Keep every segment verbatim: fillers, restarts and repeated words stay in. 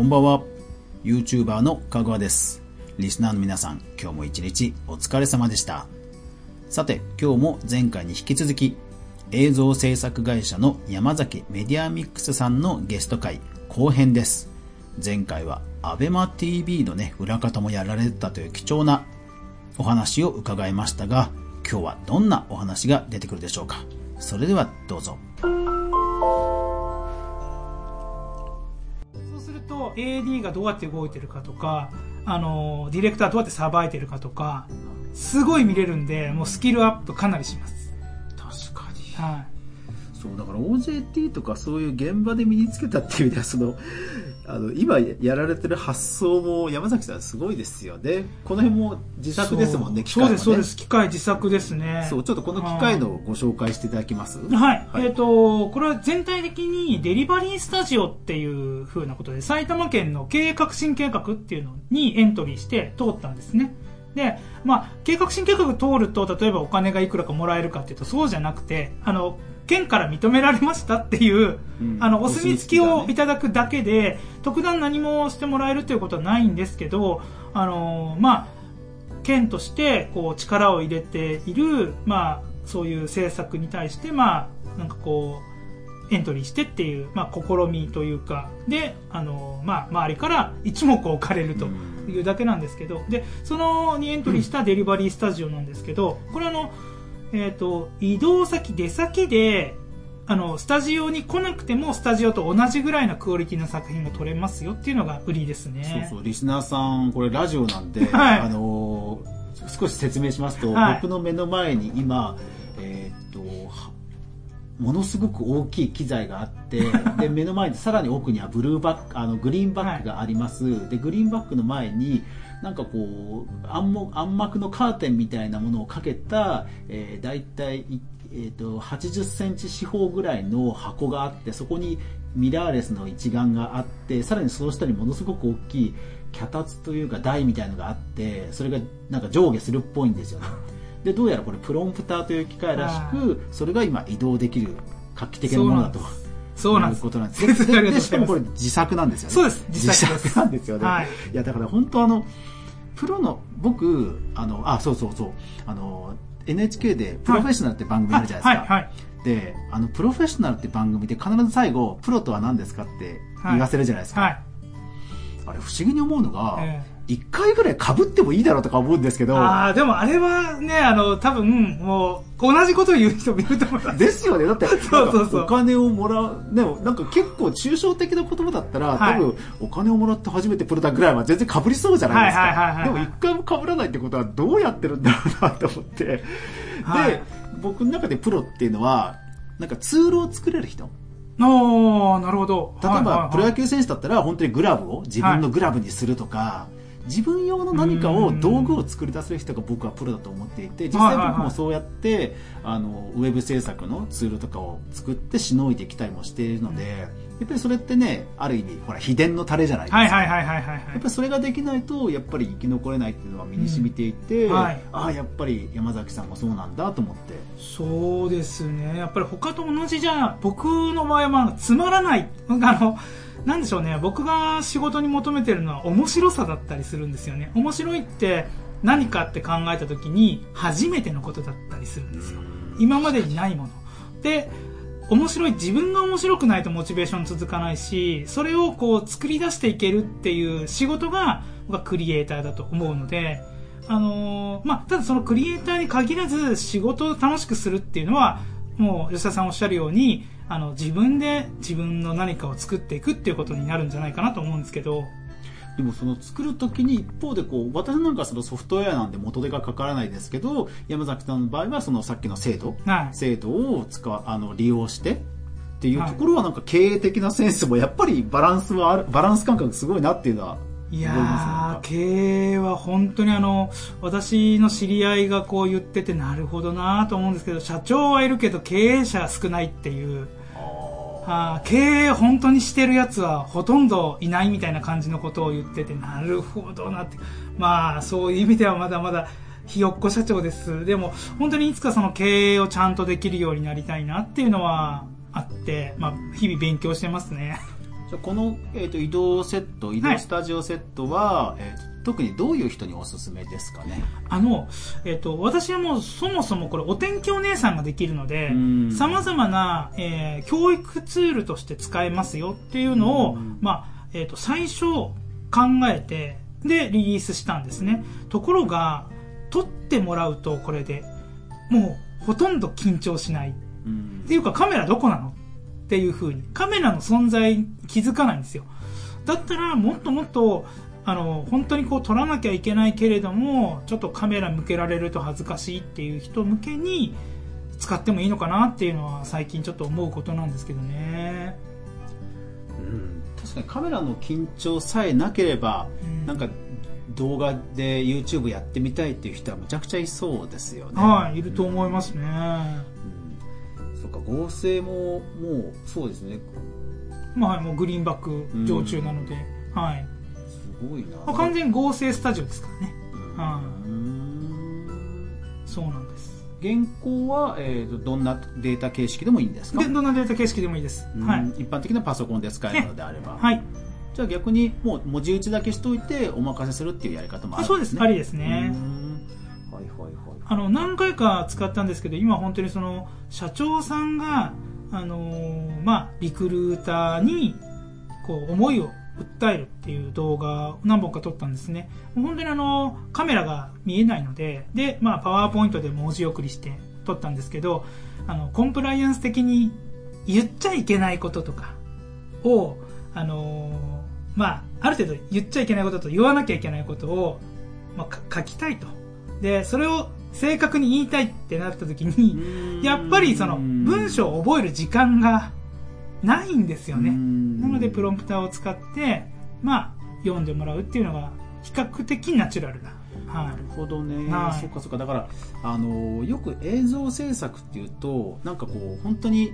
こんばんは。 YouTuber のかぐわです。リスナーの皆さん、今日も一日お疲れ様でした。さて、今日も前回に引き続き映像制作会社の山崎メディアミックスさんのゲスト会後編です。前回は アベマティービー のね、裏方もやられてたという貴重なお話を伺いましたが、今日はどんなお話が出てくるでしょうか。それではどうぞ。そうすると エーディー がどうやって動いてるかとか、あのディレクターどうやってさばいてるかとか、すごい見れるんで、もうスキルアップかなりします。確かに、はい。そうだから オージェーティー とかそういう現場で身につけたっていう意味では、そのあの今やられてる発想も山崎さんすごいですよね。この辺も自作ですもんね。機械はね。そうですそうです。機械自作ですね。そう、ちょっとこの機械のご紹介していただきます。はい。はい、えっ、ー、とこれは全体的にデリバリースタジオっていう風なことで、埼玉県の経営革新計画っていうのにエントリーして通ったんですね。で、まあ経営革新計画通ると例えばお金がいくらかもらえるかっていうと、そうじゃなくて、あの県から認められましたっていう、うん、あのお墨付きをいただくだけで、ね、特段何もしてもらえるということはないんですけど、あのまあ県としてこう力を入れている、まあそういう政策に対して、まあなんかこうエントリーしてっていう、まあ試みというかで、あのまあ周りから一目置かれるというだけなんですけど、でそのにエントリーしたデリバリースタジオなんですけど、これあのえーと、移動先、出先で、あの、スタジオに来なくても、スタジオと同じぐらいのクオリティの作品が撮れますよっていうのが売りですね。そうそう、リスナーさん、これラジオなんで、はい、あのー、少し説明しますと、はい、僕の目の前に今、えーと、ものすごく大きい機材があって、で、目の前に、さらに奥にはブルーバック、あの、グリーンバックがあります。はい、で、グリーンバックの前に、なんかこう暗幕のカーテンみたいなものをかけた、えー、だいたい、えーと、はちじゅっセンチ四方ぐらいの箱があって、そこにミラーレスの一眼があって、さらにその下にものすごく大きい脚立というか台みたいなのがあって、それがなんか上下するっぽいんですよね。でどうやらこれプロンプターという機械らしく、それが今移動できる画期的なものだと。そうなんです。ことなんです。で、しかもこれ自作なんですよね。そうです。自作です。自作なんですよね。はい。いやだから本当あのプロの僕あのあそうそうそうあの エヌエイチケー でプロフェッショナルって番組あるじゃないですか。はいはいはい、であのプロフェッショナルって番組で必ず最後プロとは何ですかって言わせるじゃないですか。はいはい、あれ不思議に思うのが。えーいっかいぐらい被ってもいいだろうとか思うんですけど。ああ、でもあれはね、あの、多分、もう、同じことを言う人もいると思います。ですよね。だって、そうそうそう。お金をもらう、でもなんか結構抽象的な言葉だったら、はい、多分、お金をもらって初めてプロだぐらいは全然被りそうじゃないですか。はいはいはいはいはい、でもいっかいも被らないってことはどうやってるんだろうなと思って。はい、で、僕の中でプロっていうのは、なんかツールを作れる人。ああ、なるほど。例えば、はいはいはい、プロ野球選手だったら、本当にグラブを自分のグラブにするとか、はい自分用の何かを道具を作り出せる人が僕はプロだと思っていて、実際僕もそうやってあのウェブ制作のツールとかを作ってしのいできたりもしているので、やっぱりそれってね、ある意味ほら秘伝のタレじゃないですか。やっぱりそれができないとやっぱり生き残れないっていうのは身に染みていて、うんはい、ああやっぱり山崎さんもそうなんだと思って。そうですね。やっぱり他と同じじゃ、僕の場合はつまらないあのなんでしょうね、僕が仕事に求めてるのは面白さだったりするんですよね。面白いって何かって考えた時に初めてのことだったりするんですよ。今までにないもので面白い、自分が面白くないとモチベーション続かないし、それをこう作り出していけるっていう仕事が僕はクリエイターだと思うので、あのー、まあただそのクリエイターに限らず仕事を楽しくするっていうのはもう吉田さんおっしゃるように、あの自分で自分の何かを作っていくっていうことになるんじゃないかなと思うんですけど。でもその作るときに一方でこう、私なんかそのソフトウェアなんで元手がかからないですけど、山崎さんの場合はそのさっきの制度、はい、制度を使あの利用してっていうところはなんか経営的なセンスもやっぱりバランスはある、バランス感覚すごいなっていうのは。いやー、経営は本当にあの、私の知り合いがこう言っててなるほどなと思うんですけど、社長はいるけど経営者は少ないっていう。あ経営本当にしてるやつはほとんどいないみたいな感じのことを言ってて、なるほどなって。まあそういう意味ではまだまだひよっこ社長です。でも本当にいつかその経営をちゃんとできるようになりたいなっていうのはあって、まあ日々勉強してますね。じゃこの、えー、と移動セット移動スタジオセットは、はい、えー、特にどういう人におすすめですかね。あの、えー、と私はもうそもそもこれお天気お姉さんができるので、さまざまな、えー、教育ツールとして使えますよっていうのを、まあえー、と最初考えてでリリースしたんですね。ところが撮ってもらうとこれでもうほとんど緊張しないっていうか、カメラどこなのっていう風にカメラの存在に気づかないんですよ。だったらもっともっとあの本当にこう撮らなきゃいけないけれどもちょっとカメラ向けられると恥ずかしいっていう人向けに使ってもいいのかなっていうのは最近ちょっと思うことなんですけどね。うん、確かにカメラの緊張さえなければ、うん、なんか動画で YouTube やってみたいっていう人はめちゃくちゃいそうですよね。はい、いると思いますね。うんそうか、合成ももうそうですね。まあもうグリーンバック常駐なので、うん、はい。すごいな。まあ、完全合成スタジオですからね。うん、はい。そうなんです。原稿は、えー、どんなデータ形式でもいいんですか？で、どんなデータ形式でもいいです。はい。一般的なパソコンで使えるのであれば。ね、はい。じゃあ逆にもう文字打ちだけしといてお任せするっていうやり方もあるんですね。あ、そうです。ありですね。はいはいはい。あの何回か使ったんですけど、今本当にその社長さんが、あのーまあ、リクルーターにこう思いを訴えるっていう動画を何本か撮ったんですね。本当にあのカメラが見えないので、で、まあ、パワーポイントで文字送りして撮ったんですけど、あのコンプライアンス的に言っちゃいけないこととかを、あのーまあ、ある程度言っちゃいけないことと言わなきゃいけないことを、まあ、書きたいと。でそれを正確に言いたいってなった時に、やっぱりその文章を覚える時間がないんですよね。なのでプロンプターを使って、まあ、読んでもらうっていうのが比較的ナチュラルな。なるほどね。はい、そっかそっか。だからあのよく映像制作っていうとなんかこう本当に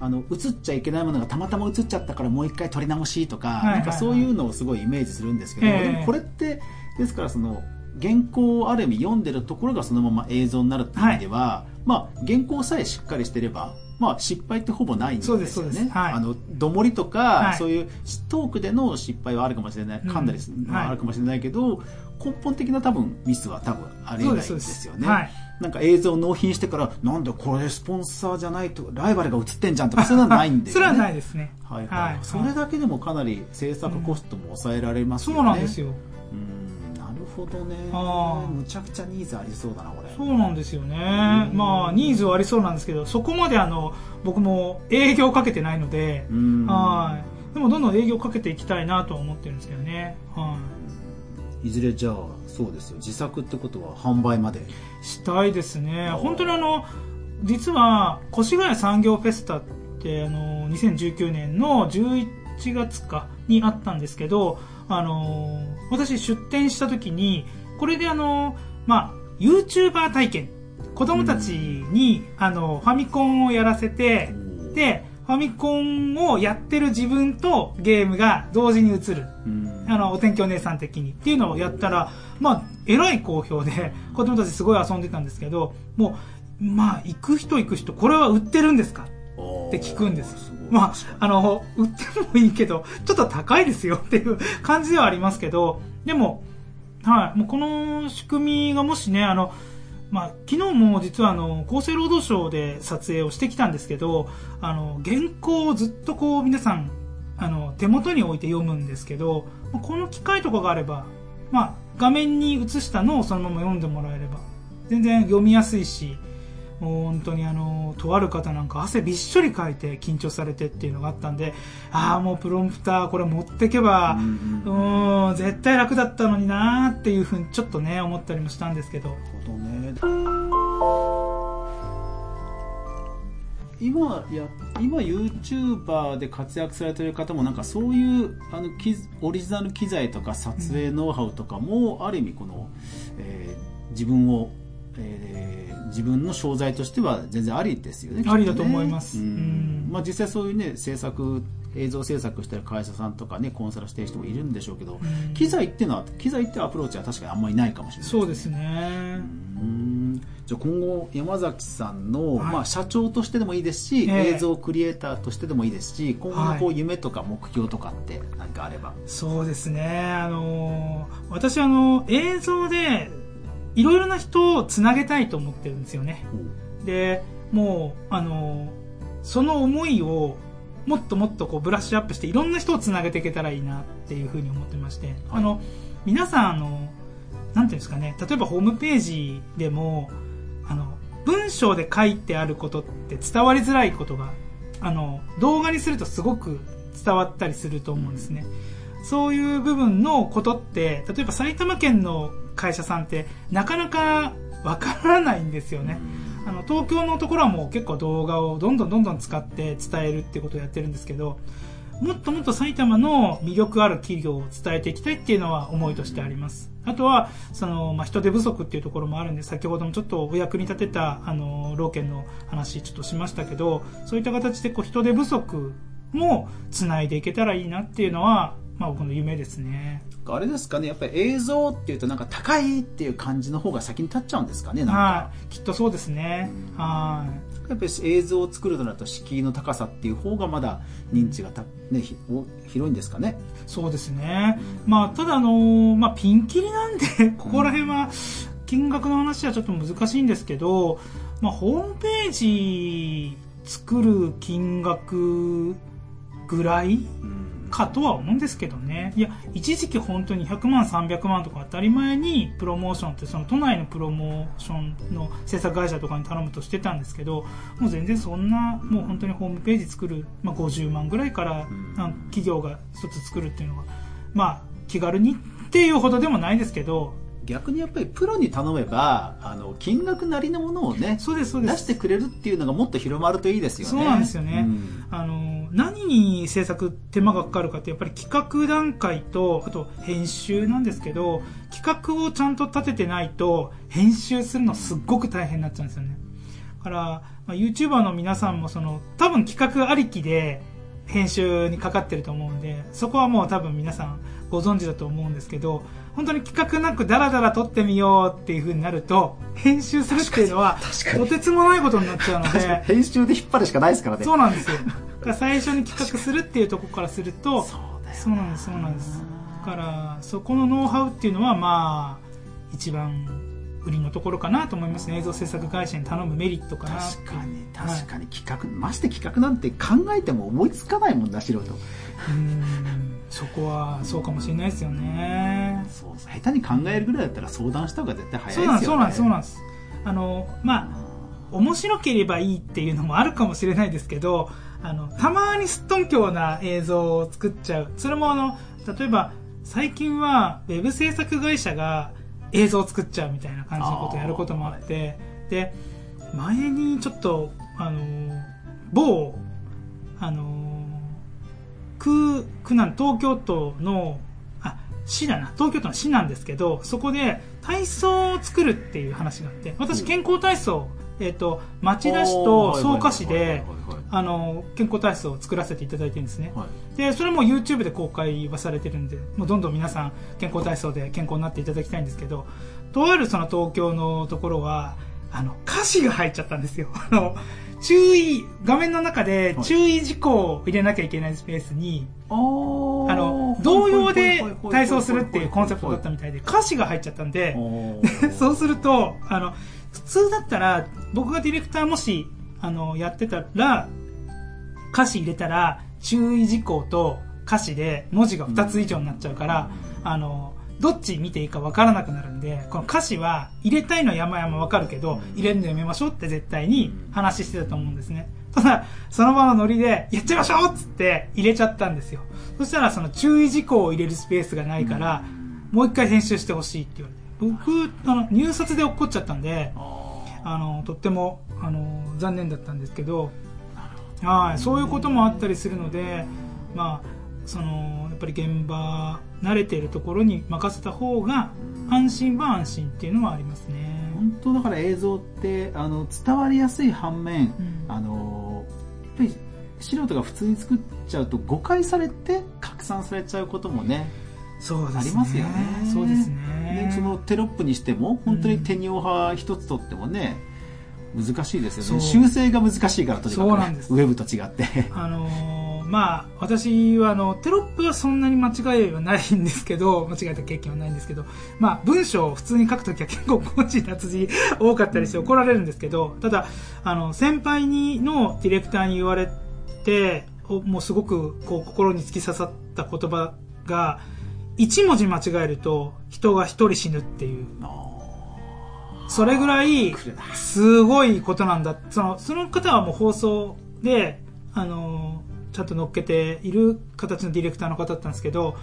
あの映っちゃいけないものがたまたま映っちゃったからもう一回撮り直しとか、はいはいはい、なんかそういうのをすごいイメージするんですけど、えー、でもこれってですからその原稿をある意味読んでるところがそのまま映像になるっていう意味では、はい、まあ、原稿さえしっかりしてれば、まあ、失敗ってほぼないんですよね。そうですそうです、はい、あのどもりとか、はい、そういうトークでの失敗はあるかもしれない、噛んだりするのはあるかもしれないけど、うん、はい、根本的な多分ミスは多分ありえないんですよね。はい、なんか映像を納品してからなんでこれスポンサーじゃないとライバルが映ってんじゃんとかそれはないんで、ね、それはないですね。はいはいはい、それだけでもかなり制作コストも抑えられますよね。うん、そうなんですよ。ね、あむちゃくちゃニーズありそうだなこれ。そうなんですよね。まあニーズはありそうなんですけど、そこまであの僕も営業かけてないので、うん、はい、でもどんどん営業かけていきたいなとは思ってるんですけどね。はい、いずれじゃあそうですよ、自作ってことは販売までしたいですね。本当にあの実は越谷産業フェスタってあのにせんじゅうきゅうねんのじゅういちがつかにあったんですけど、あのー、私出展した時にこれであのー、まあ YouTuber 体験、子供たちに、うん、あのファミコンをやらせて、でファミコンをやってる自分とゲームが同時に映る、うん、あのお天気お姉さん的にっていうのをやったら、まあえらい好評で子供たちすごい遊んでたんですけど、もうまあ行く人行く人これは売ってるんですかって聞くんです。まあ、あの、売ってもいいけど、ちょっと高いですよっていう感じではありますけど、でも、はい、もうこの仕組みがもしね、あの、まあ、昨日も実はあの、厚生労働省で撮影をしてきたんですけど、あの、原稿をずっとこう、皆さん、あの、手元に置いて読むんですけど、この機械とかがあれば、まあ、画面に映したのをそのまま読んでもらえれば、全然読みやすいし、本当にあのとある方なんか汗びっしょりかいて緊張されてっていうのがあったんで、ああもうプロンプターこれ持ってけば、うんうん、うん絶対楽だったのになーっていうふうにちょっとね思ったりもしたんですけど。なるほどね。今や今 YouTuber で活躍されている方もなんかそういうあのオリジナル機材とか撮影ノウハウとかも、うん、ある意味この、えー、自分をえー、自分の商材としては全然ありですよね。ありだと思います。うんうん、まあ実際そういうね制作映像制作してる会社さんとかねコンサルしてる人もいるんでしょうけど、うん、機材っていうのは機材ってアプローチは確かにあんまりないかもしれないですね。そうですね。うん、じゃあ今後山崎さんの、はい、まあ、社長としてでもいいですし、えー、映像クリエイターとしてでもいいですし、今後のこう夢とか目標とかって何かあれば。はい、そうですね、あのー、私あの映像でいろいろな人をつなげたいと思ってるんですよね。でもうあのその思いをもっともっとこうブラッシュアップしていろんな人をつなげていけたらいいなっていうふうに思ってまして、はい、あの皆さんあのなんていうんですかね、例えばホームページでもあの文章で書いてあることって伝わりづらいことがあの動画にするとすごく伝わったりすると思うんですね、うん、そういう部分のことって例えば埼玉県の会社さんってなかなかわからないんですよね、うん、あの東京のところはもう結構動画をどんどんどんどん使って伝えるってことをやってるんですけど、もっともっと埼玉の魅力ある企業を伝えていきたいっていうのは思いとしてあります。あとはその、まあ、人手不足っていうところもあるんで、先ほどもちょっとお役に立てたあの老犬の話ちょっとしましたけど、そういった形でこう人手不足もつないでいけたらいいなっていうのは、まあ、僕の夢ですね。あれですかね、やっぱり映像っていうとなんか高いっていう感じの方が先に立っちゃうんですかね、なんか。はい、きっとそうですね。はい、やっぱり映像を作るのだと敷居の高さっていう方がまだ認知がた、ね、広いんですかね。そうですね、まあ、ただあのー、まあ、ピンキリなんでここら辺は金額の話はちょっと難しいんですけど、まあ、ホームページ作る金額ぐらいかとは思うんですけどね。いや、一時期本当にひゃくまんさんびゃくまんとか当たり前にプロモーションってその都内のプロモーションの制作会社とかに頼むとしてたんですけど、もう全然そんな、もう本当にホームページ作る、まあ、ごじゅうまんぐらいから企業が一つ作るっていうのが、まあ、気軽にっていうほどでもないですけど、逆にやっぱりプロに頼めばあの金額なりのものをね、そうですそうです、出してくれるっていうのがもっと広まるといいですよね。そうなんですよね、うん、あの何に制作手間がかかるかってやっぱり企画段階とあと編集なんですけど、企画をちゃんと立ててないと編集するのすっごく大変になっちゃうんですよね。だから、まあ、YouTuber の皆さんもその多分企画ありきで編集にかかってると思うんで、そこはもう多分皆さんご存知だと思うんですけど、本当に企画なくダラダラ撮ってみようっていう風になると編集するっていうのはとてつもないことになっちゃうので、編集で引っ張るしかないですからね。そうなんですよ。だから最初に企画するっていうところからすると、そうだよ、そうなんです、そうなんです。だからそこのノウハウっていうのはまあ一番売りのところかなと思いますね。映像制作会社に頼むメリットかな。確かに確かに企画、はい、まして企画なんて考えても思いつかないもんな、素人。うーん、そこはそうかもしれないですよね。そうそう、下手に考えるぐらいだったら相談した方が絶対早いですよね。そうなんです、そうなんです、そうなんです。あのまあ面白ければいいっていうのもあるかもしれないですけど、あのたまにすっとんきょうな映像を作っちゃう。それもあの例えば最近はウェブ制作会社が映像を作っちゃうみたいな感じのことをやることもあって、で前にちょっとあの某あの区区なん東京都のあ市だな東京都の市なんですけど、そこで体操を作るっていう話があって、私健康体操、えーと、町田市と草加市であの健康体操を作らせていただいてるんですね、はい、でそれも YouTube で公開はされてるんで、もうどんどん皆さん健康体操で健康になっていただきたいんですけど、とあるその東京のところはあの歌詞が入っちゃったんですよ。あの注意、画面の中で注意事項を入れなきゃいけないスペースに、はい、あの同様で体操するっていうコンセプトだったみたいで、歌詞が入っちゃったんでそうするとあの普通だったら僕がディレクターもしあのやってたら歌詞入れたら注意事項と歌詞で文字がふたつ以上になっちゃうから、うん、あのどっち見ていいか分からなくなるんで、この歌詞は入れたいのは山々分かるけど、入れるのやめましょうって絶対に話してたと思うんですね。ただその場のノリでやっちゃいましょうっつって入れちゃったんですよ。そしたらその注意事項を入れるスペースがないから、うん、もう一回編集してほしいって言われて、僕あの入札で落っこっちゃったんで、あのとってもあの残念だったんですけど、はい、そういうこともあったりするので、まあそのやっぱり現場慣れているところに任せた方が安心は安心っていうのはありますね。本当だから映像ってあの伝わりやすい反面、うん、あのやっぱり素人が普通に作っちゃうと誤解されて拡散されちゃうこともね、そうですね、ありますよね。そうですね。で、そのテロップにしても本当に手におは一つとってもね、うん、難しいですよね。修正が難しいから、とにかく、ね、そうなんです。ウェブと違って、あのー、まあ私はあのテロップはそんなに間違いはないんですけど、間違えた経験はないんですけど、まあ文章を普通に書くときは結構誤字脱字多かったりして怒られるんですけど、うん、ただあの先輩にのディレクターに言われて、もうすごくこう心に突き刺さった言葉が、一文字間違えると人が一人死ぬっていう、それぐらいすごいことなんだ。その、その方はもう放送であのちゃんと乗っけている形のディレクターの方だったんですけど、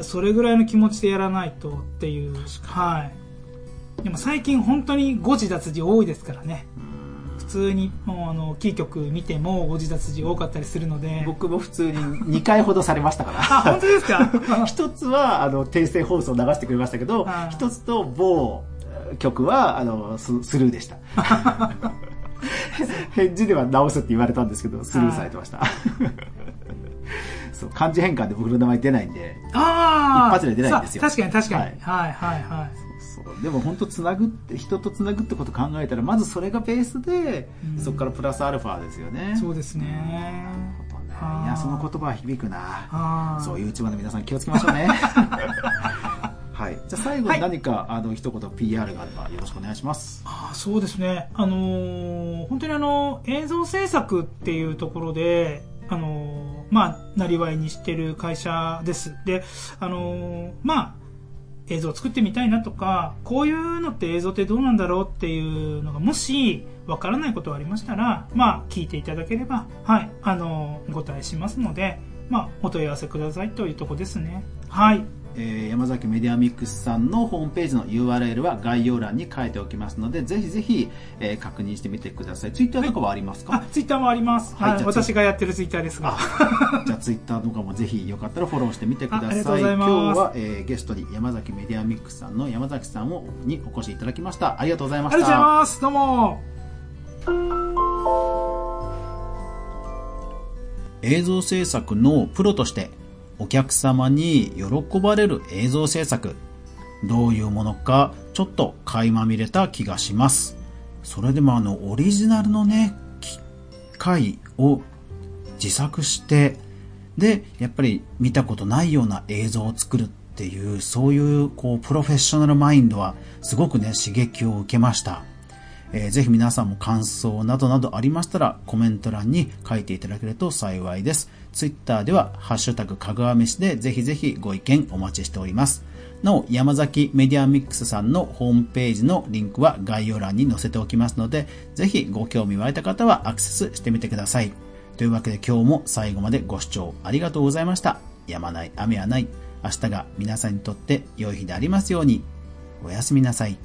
それぐらいの気持ちでやらないとっていう。はい。でも最近本当に誤字脱字多いですからね。普通にもうあのキー局見ても誤字脱字多かったりするので、僕も普通ににかいほどされましたからあ、本当ですか一つはあの訂正放送を流してくれましたけど、一つと某局はあの ス, スルーでした返事では直すって言われたんですけどスルーされてましたそう、漢字変換で僕の名前出ないんで、あ、一発で出ないんですよ。確かに確かに、はい、はいはいはい。でも本当つなぐって、人とつなぐってことを考えたら、まずそれがベースで、うん、そこからプラスアルファですよね。そうですね。なるほどね。いや、その言葉は響くな。そういうYouTuberの皆さん気をつけましょうねはい。じゃあ最後に何か、はい、あの一言 ピーアール があればよろしくお願いします。あ、そうですね。あのー、本当にあの映像制作っていうところで、あのー、まあなりわいにしてる会社です。で、あのー、まあ映像を作ってみたいなとか、こういうのって映像ってどうなんだろうっていうのが、もしわからないことがありましたら、まあ聞いていただければ、はい、あのご対応しますので、まあお問い合わせくださいというとこですね。はい。えー、山崎メディアミックスさんのホームページの ユーアールエル は概要欄に書いておきますので、ぜひぜひ、えー、確認してみてください。ツイッターとかはありますか？はい、あ、ツイッターもあります。はい、はい、私がやってるツイッターですが。じゃあツイッターとかもぜひよかったらフォローしてみてください。あ、ありがとうございます。今日は、えー、ゲストに山崎メディアミックスさんの山崎さんをにお越しいただきました。ありがとうございました。ありがとうございます。どうも。映像制作のプロとして、お客様に喜ばれる映像制作、どういうものかちょっと垣間見れた気がします。それでもあのオリジナルのね、機械を自作して、でやっぱり見たことないような映像を作るっていう、そういうこうプロフェッショナルマインドはすごくね刺激を受けました。えー、ぜひ皆さんも感想などなどありましたら、コメント欄に書いていただけると幸いです。ツイッターではハッシュタグかぐわ飯でぜひぜひご意見お待ちしております。なお、山崎メディアミックスさんのホームページのリンクは概要欄に載せておきますので、ぜひご興味湧いた方はアクセスしてみてください。というわけで今日も最後までご視聴ありがとうございました。やまない雨はない。明日が皆さんにとって良い日でありますように。おやすみなさい。